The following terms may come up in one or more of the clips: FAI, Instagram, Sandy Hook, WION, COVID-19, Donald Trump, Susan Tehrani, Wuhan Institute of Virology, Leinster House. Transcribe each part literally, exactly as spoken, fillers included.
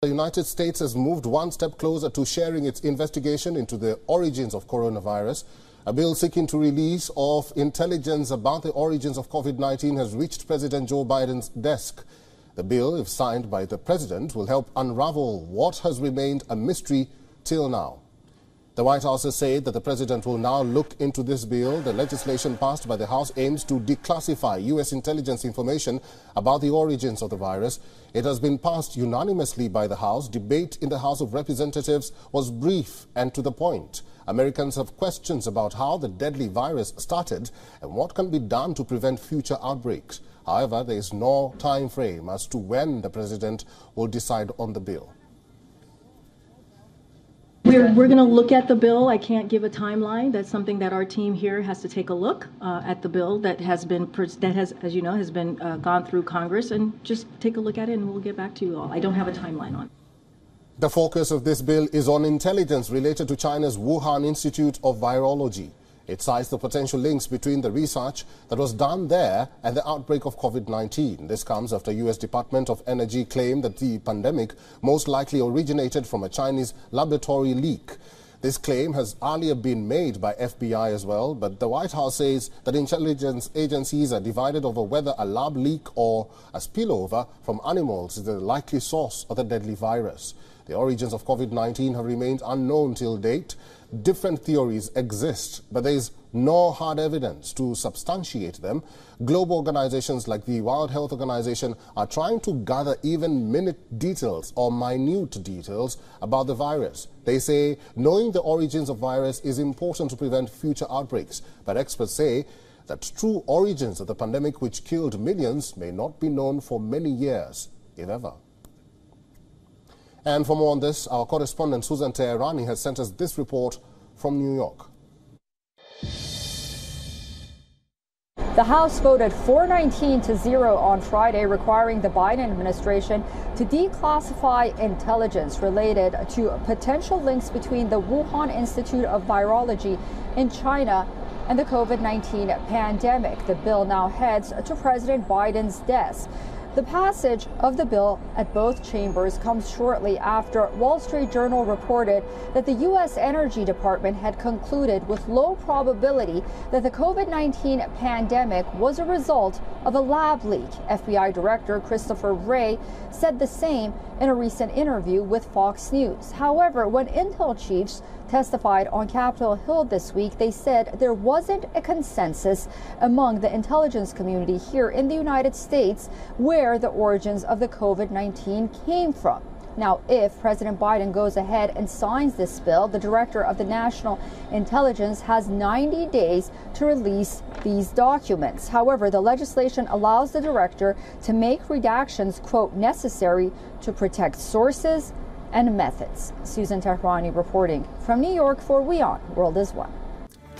The United States has moved one step closer to sharing its investigation into the origins of coronavirus. A bill seeking to release of intelligence about the origins of COVID nineteen has reached President Joe Biden's desk. The bill, if signed by the president, will help unravel what has remained a mystery till now. The White House has said that the president will now look into this bill. The legislation passed by the House aims to declassify U S intelligence information about the origins of the virus. It has been passed unanimously by the House. Debate in the House of Representatives was brief and to the point. Americans have questions about how the deadly virus started and what can be done to prevent future outbreaks. However, there is no time frame as to when the president will decide on the bill. We're, we're going to look at the bill. I can't give a timeline. That's something that our team here has to take a look uh, at the bill that has been, that has, as you know, has been uh, gone through Congress, and just take a look at it and we'll get back to you all. I don't have a timeline on it. The focus of this bill is on intelligence related to China's Wuhan Institute of Virology. It cites the potential links between the research that was done there and the outbreak of COVID nineteen. This comes after U S Department of Energy claimed that the pandemic most likely originated from a Chinese laboratory leak. This claim has earlier been made by F B I as well, but the White House says that intelligence agencies are divided over whether a lab leak or a spillover from animals is the likely source of the deadly virus. The origins of COVID nineteen have remained unknown till date. Different theories exist, but there is no hard evidence to substantiate them. Global organizations like the World Health Organization are trying to gather even minute details or minute details about the virus. They say knowing the origins of virus is important to prevent future outbreaks, but experts say that true origins of the pandemic, which killed millions, may not be known for many years, if ever. And for more on this, our correspondent Susan Tehrani has sent us this report from New York. The House voted four nineteen to zero on Friday, requiring the Biden administration to declassify intelligence related to potential links between the Wuhan Institute of Virology in China and the COVID nineteen pandemic. The bill now heads to President Biden's desk. The passage of the bill at both chambers comes shortly after Wall Street Journal reported that the U S Energy Department had concluded with low probability that the COVID nineteen pandemic was a result of a lab leak. F B I Director Christopher Wray said the same in a recent interview with Fox News. However, when Intel chiefs testified on Capitol Hill this week, they said there wasn't a consensus among the intelligence community here in the United States where where the origins of the COVID nineteen came from. Now, if President Biden goes ahead and signs this bill, the director of the National Intelligence has ninety days to release these documents. However, the legislation allows the director to make redactions, quote, necessary to protect sources and methods. Susan Tehrani reporting from New York for WION, World is One.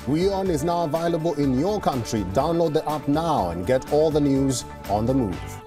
WION is now available in your country. Download the app now and get all the news on the move.